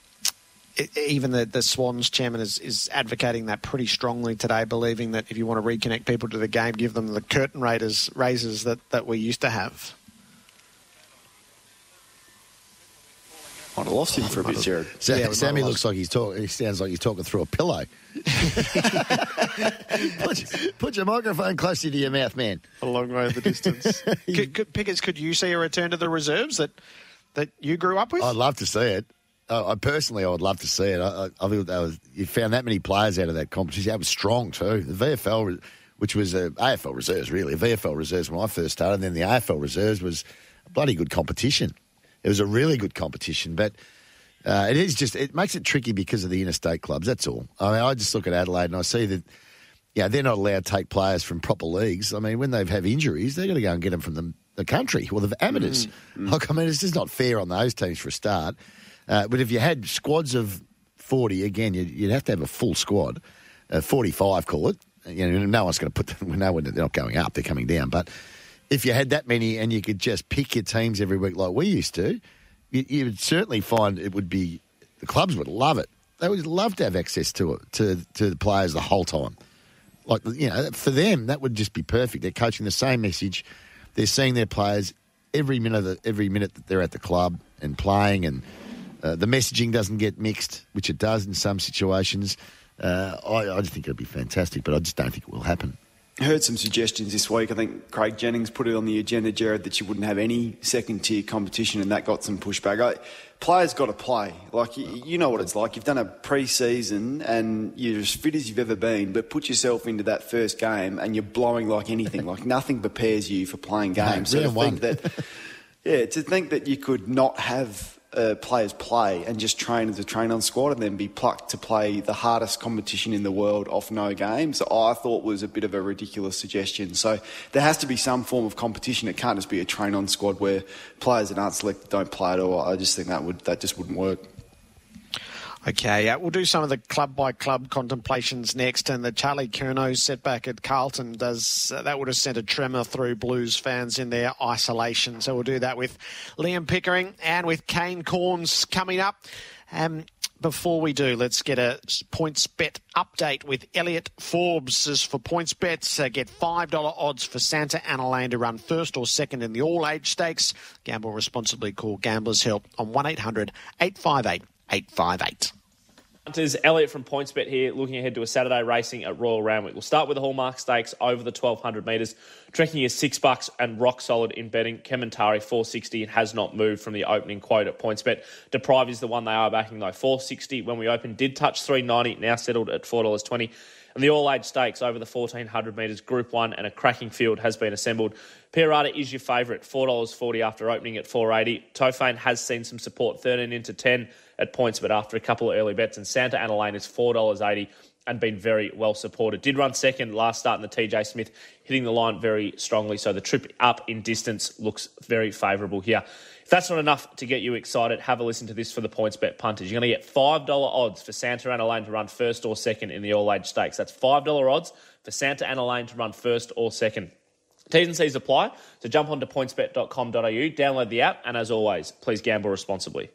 it, even the, the Swans chairman is, is advocating that pretty strongly today, believing that if you want to reconnect people to the game, give them the curtain raiders, raisers that, that we used to have. Might have lost him for a bit, Jared. Sam, yeah, Sammy looks like he's talking. He sounds like he's talking through a pillow. put, put your microphone closer to your mouth, man. A long way of the distance. could, could, Pickers, could you see a return to the reserves that... that you grew up with? I'd love to see it. I, I personally, I would love to see it. I, I, I think that was, you found that many players out of that competition. That was strong too. The V F L, which was a AFL reserves, really. V F L reserves when I first started, and then the A F L reserves was a bloody good competition. It was a really good competition, but uh, it is just it makes it tricky because of the interstate clubs. That's all. I mean, I just look at Adelaide and I see that. Yeah, they're not allowed to take players from proper leagues. I mean, when they have injuries, they're going to go and get them from the, the country or the amateurs. Mm, mm. Like, I mean, it's just not fair on those teams for a start. Uh, but if you had squads of forty, again, you'd, you'd have to have a full squad, uh, forty-five, call it. You know, no one's going to put them, no one, they're not going up, they're coming down. But if you had that many and you could just pick your teams every week like we used to, you, you would certainly find it would be, the clubs would love it. They would love to have access to it, to, to the players the whole time. Like, you know, for them, that would just be perfect. They're coaching the same message. They're seeing their players every minute of the, every minute that they're at the club and playing, and uh, the messaging doesn't get mixed, which it does in some situations. Uh, I, I just think it would be fantastic, but I just don't think it will happen. I heard some suggestions this week. I think Craig Jennings put it on the agenda, Gerard, that you wouldn't have any second-tier competition, and that got some pushback. I, players got to play. Like, you, you know what it's like. You've done a pre-season and you're as fit as you've ever been, but put yourself into that first game and you're blowing like anything. Like, nothing prepares you for playing games. No, so to think that, yeah, to think that you could not have uh, players play and just train as a train-on squad and then be plucked to play the hardest competition in the world off no game. So I thought was a bit of a ridiculous suggestion. So there has to be some form of competition. It can't just be a train-on squad where players that aren't selected don't play at all. I just think that would that just wouldn't work. Okay, uh, we'll do some of the club-by-club contemplations next, and the Charlie Curnow setback at Carlton, does uh, that would have sent a tremor through Blues fans in their isolation. So we'll do that with Liam Pickering and with Kane Cornes coming up. Um, before we do, let's get a Pointsbet update with Elliot Forbes. As for Pointsbet, uh, get five dollars odds for Santa Ana Lane to run first or second in the All-Age Stakes. Gamble responsibly. Call Gamblers Help on one eight hundred eight five eight eight five eight. Hunters, Elliot from Pointsbet here, looking ahead to a Saturday racing at Royal Randwick. We'll start with the Hallmark Stakes over the twelve hundred metres. Trekking is six bucks and rock solid in betting. Kemantari four sixty and has not moved from the opening quote at Pointsbet. Deprive is the one they are backing though. four sixty when we opened, did touch three ninety, now settled at four dollars twenty. And the All-Age Stakes over the fourteen hundred metres, Group one, and a cracking field has been assembled. Pirata is your favourite, four dollars forty after opening at four dollars eighty. Tofane has seen some support, thirteen into ten at points, but after a couple of early bets. And Santa Ana Lane is four dollars eighty and been very well supported. Did run second last start in the T J Smith, hitting the line very strongly. So the trip up in distance looks very favourable here. If that's not enough to get you excited, have a listen to this for the Pointsbet punters. You're going to get five dollars odds for Santa Ana Lane to run first or second in the All-Age Stakes. That's five dollars odds for Santa Ana Lane to run first or second. T's and C's apply, so jump onto pointsbet dot com dot a u, download the app, and as always, please gamble responsibly.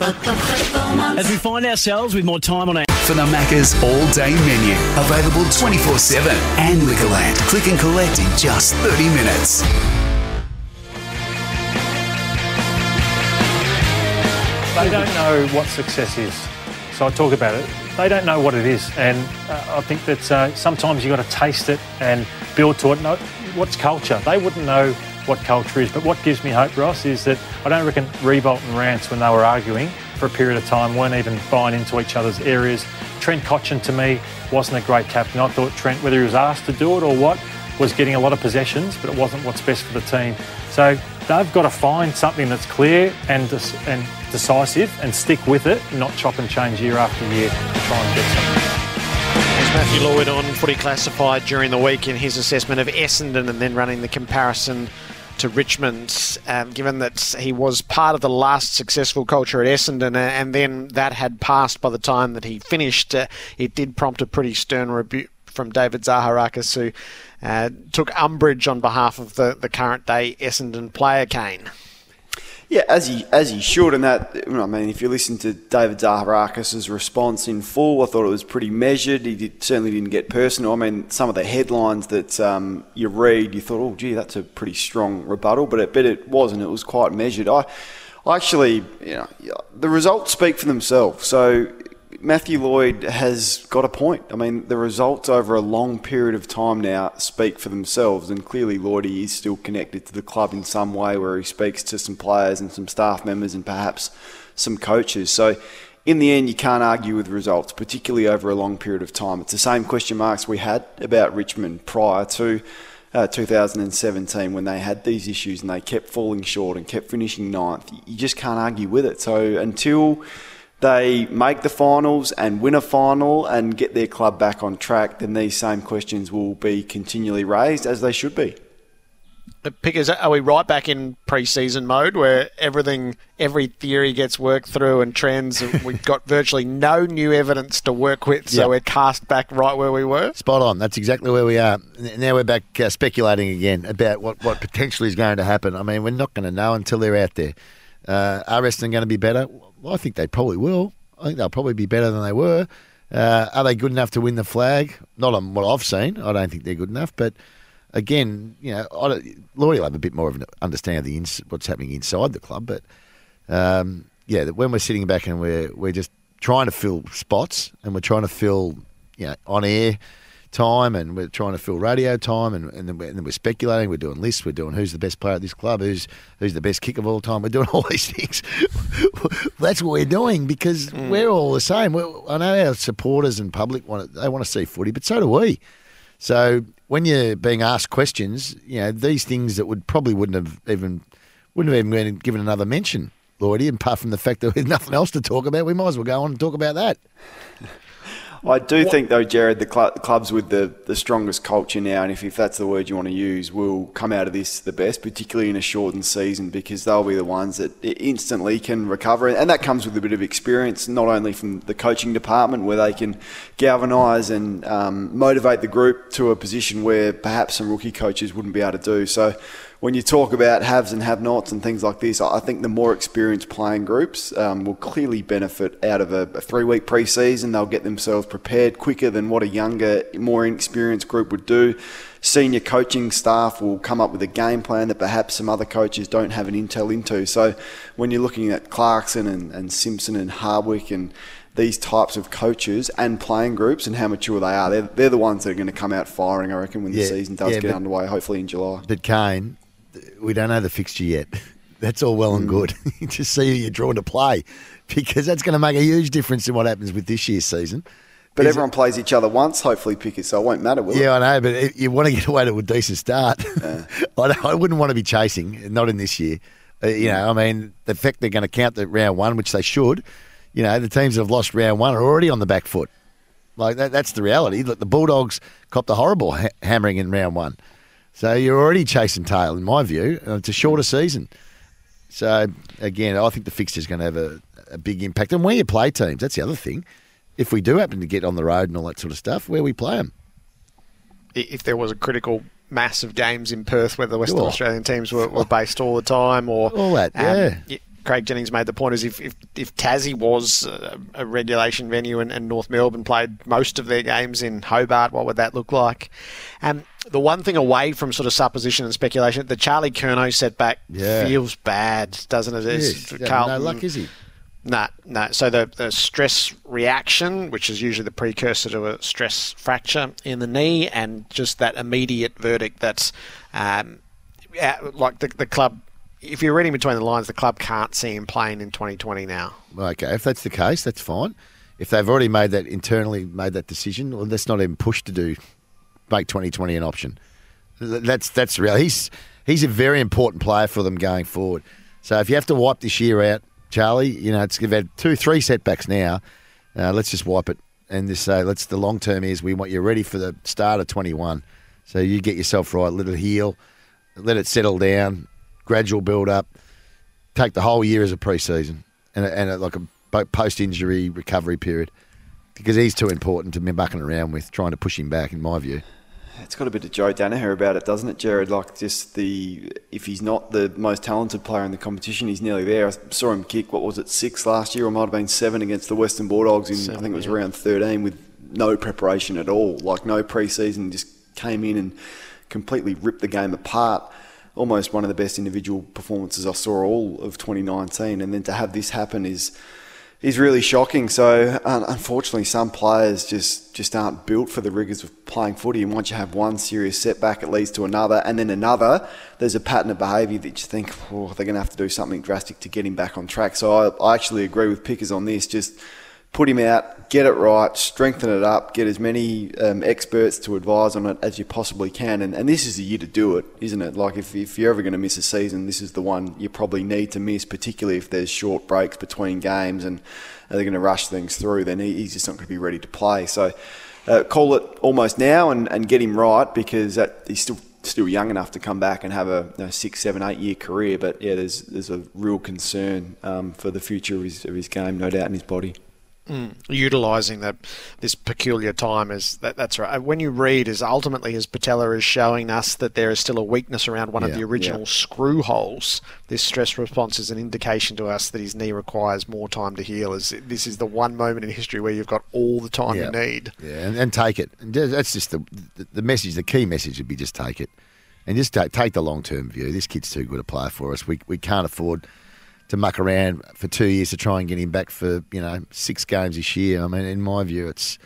As we find ourselves with more time on our... For the Macca's all-day menu, available twenty-four seven, and Liquorland. Click and collect in just thirty minutes. They don't know what success is, so I talk about it. They don't know what it is, and uh, I think that uh, sometimes you've got to taste it and build to it. No, what's culture? They wouldn't know what culture is, but what gives me hope, Ross, is that I don't reckon Rebolt and Rance, when they were arguing for a period of time, weren't even buying into each other's areas. Trent Cotchin, to me, wasn't a great captain. I thought Trent, whether he was asked to do it or what, was getting a lot of possessions, but it wasn't what's best for the team. So they've got to find something that's clear and and decisive and stick with it, not chop and change year after year to try and get something. As Matthew Lloyd on Footy Classified during the week in his assessment of Essendon and then running the comparison to Richmond, um, given that he was part of the last successful culture at Essendon and then that had passed by the time that he finished, uh, it did prompt a pretty stern rebuke from David Zaharakis, who uh, took umbrage on behalf of the, the current-day Essendon player, Kane. Yeah, as he as he should, and that, I mean, if you listen to David Zaharakis' response in full, I thought it was pretty measured. He did, certainly didn't get personal. I mean, some of the headlines that um, you read, you thought, oh, gee, that's a pretty strong rebuttal, but it, but it wasn't. It was quite measured. I, I actually, you know, the results speak for themselves, so Matthew Lloyd has got a point. I mean, the results over a long period of time now speak for themselves, and clearly Lloydie is still connected to the club in some way where he speaks to some players and some staff members and perhaps some coaches. So in the end, you can't argue with results, particularly over a long period of time. It's the same question marks we had about Richmond prior to Uh, two thousand seventeen, when they had these issues and they kept falling short and kept finishing ninth. You just can't argue with it. So until they make the finals and win a final and get their club back on track, then these same questions will be continually raised, as they should be. Pickers, are we right back in pre-season mode where everything, every theory gets worked through and trends, and we've got virtually no new evidence to work with, so yep. We're cast back right where we were? Spot on. That's exactly where we are. Now we're back uh, speculating again about what, what potentially is going to happen. I mean, we're not going to know until they're out there. Uh, are Essendon going to be better? Well, I think they probably will. I think they'll probably be better than they were. Uh, are they good enough to win the flag? Not on what I've seen. I don't think they're good enough, but... Again, you know, Lloyd will have a bit more of an understanding of the ins- what's happening inside the club, but um, yeah, when we're sitting back and we're we're just trying to fill spots and we're trying to fill, you know, on air time and we're trying to fill radio time and and then, we're, and then we're speculating, we're doing lists, we're doing who's the best player at this club, who's who's the best kick of all time, we're doing all these things. That's what we're doing because mm. we're all the same. We're, I know our supporters and public want they want to see footy, but so do we. So when you're being asked questions, you know, these things that would probably wouldn't have even wouldn't have even been given another mention Lloydie, apart from the fact that there's nothing else to talk about, we might as well go on and talk about that. I do what? think, though, Jared, the cl- clubs with the, the strongest culture now, and if, if that's the word you want to use, will come out of this the best, particularly in a shortened season, because they'll be the ones that instantly can recover. And that comes with a bit of experience, not only from the coaching department, where they can galvanise and um, motivate the group to a position where perhaps some rookie coaches wouldn't be able to do. So when you talk about haves and have-nots and things like this, I think the more experienced playing groups um, will clearly benefit out of a, a three-week pre-season. They'll get themselves prepared quicker than what a younger, more inexperienced group would do. Senior coaching staff will come up with a game plan that perhaps some other coaches don't have an intel into. So when you're looking at Clarkson and, and Simpson and Hardwick and these types of coaches and playing groups and how mature they are, they're, they're the ones that are going to come out firing, I reckon, when yeah, the season does yeah, get but, underway, hopefully in July. But Kane, we don't know the fixture yet. That's all well and good. Just see who you're drawn to play, because that's going to make a huge difference in what happens with this year's season. But Is everyone it... plays each other once, hopefully, Pickett, so it won't matter, will yeah, it? Yeah, I know, but you want to get away to a decent start. Yeah. I, I wouldn't want to be chasing, not in this year. Uh, you know, I mean, the fact they're going to count the round one, which they should, you know, the teams that have lost round one are already on the back foot. Like, that, that's the reality. Look, the Bulldogs copped a horrible ha- hammering in round one. So you're already chasing tail, in my view. It's a shorter season. So, again, I think the fixture's going to have a, a big impact. And where you play teams, that's the other thing. If we do happen to get on the road and all that sort of stuff, where we play them. If there was a critical mass of games in Perth where the Western sure. Australian teams were, were based all the time. or All that, um, yeah. yeah. Craig Jennings made the point is if, if, if Tassie was a, a regulation venue and, and North Melbourne played most of their games in Hobart, what would that look like? Um, the one thing away from sort of supposition and speculation, the Charlie Curnow setback yeah. feels bad, doesn't it? Yes. Carlton, no luck, is he? No, nah, no. Nah. So the, the stress reaction, which is usually the precursor to a stress fracture in the knee, and just that immediate verdict that's um, like the, the club. If you're reading between the lines, the club can't see him playing in twenty twenty now. Okay, if that's the case, that's fine. If they've already made that internally, made that decision, well, that's not even pushed to do, make twenty twenty an option. That's that's real. He's he's a very important player for them going forward. So if you have to wipe this year out, Charlie, you know, it's, we've had two, three setbacks now. Uh, let's just wipe it and just say, let's. The long term is we want you ready for the start of twenty-one. So you get yourself right, let it heal, let it settle down. Gradual build-up, take the whole year as a pre-season and, a, and a, like a post-injury recovery period, because he's too important to be mucking around with, trying to push him back, in my view. It's got a bit of Joe Danaher about it, doesn't it, Jared? Like, just the if he's not the most talented player in the competition, he's nearly there. I saw him kick, what was it, six last year, or might have been seven against the Western Bulldogs in, seven, I think it was yeah. round thirteen, with no preparation at all, like no pre-season, just came in and completely ripped the game apart. Almost one of the best individual performances I saw all of twenty nineteen, and then to have this happen is is really shocking. So uh, unfortunately, some players just, just aren't built for the rigours of playing footy, and once you have one serious setback, it leads to another, and then another. There's a pattern of behaviour that you think, oh, they're going to have to do something drastic to get him back on track. So I, I actually agree with Pickers on this. Just put him out, get it right, strengthen it up, get as many um, experts to advise on it as you possibly can. And, and this is the year to do it, isn't it? Like, if, if you're ever going to miss a season, this is the one you probably need to miss, particularly if there's short breaks between games and they're going to rush things through, then he's just not going to be ready to play. So uh, call it almost now and, and get him right, because that, he's still still young enough to come back and have a you know, six, seven, eight-year career. But, yeah, there's there's a real concern um, for the future of his, of his game, no doubt, in his body. Mm, utilising the, this peculiar time is that, that's right. When you read, is ultimately his patella is showing us that there is still a weakness around one yeah, of the original yeah. screw holes. This stress response is an indication to us that his knee requires more time to heal. Is this is the one moment in history where you've got all the time yeah. you need? Yeah, and, and take it. And that's just the, the the message. The key message would be just take it, and just take, take the long term view. This kid's too good a player for us. We we can't afford to muck around for two years to try and get him back for, you know, six games this year. I mean, in my view, it's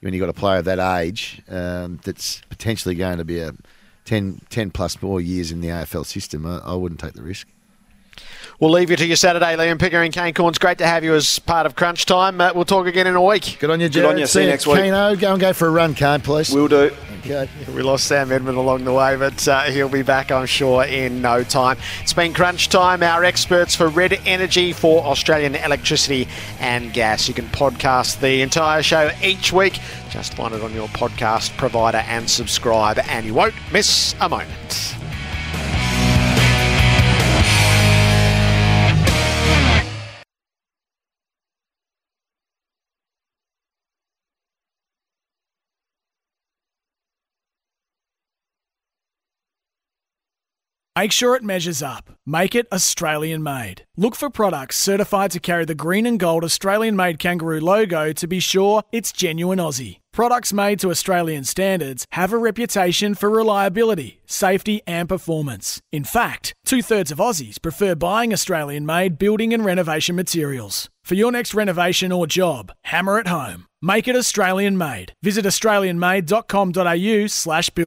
when you've got a player of that age um, that's potentially going to be a ten, ten plus more years in the A F L system, I, I wouldn't take the risk. We'll leave you to your Saturday, Liam Pickering. Kane Cornes, great to have you as part of Crunch Time. Uh, we'll talk again in a week. Good on you, Jared. Good on you. See, See you next week. Keno, go and go for a run, Kane, please. Will do. Okay. We lost Sam Edmonds along the way, but uh, he'll be back, I'm sure, in no time. It's been crunch time. Our experts for Red Energy for Australian electricity and gas. You can podcast the entire show each week. Just find it on your podcast provider and subscribe, and you won't miss a moment. Make sure it measures up. Make it Australian-made. Look for products certified to carry the green and gold Australian-made kangaroo logo to be sure it's genuine Aussie. Products made to Australian standards have a reputation for reliability, safety and performance. In fact, two-thirds of Aussies prefer buying Australian-made building and renovation materials. For your next renovation or job, hammer it home. Make it Australian-made. Visit australianmade.com.au slash build.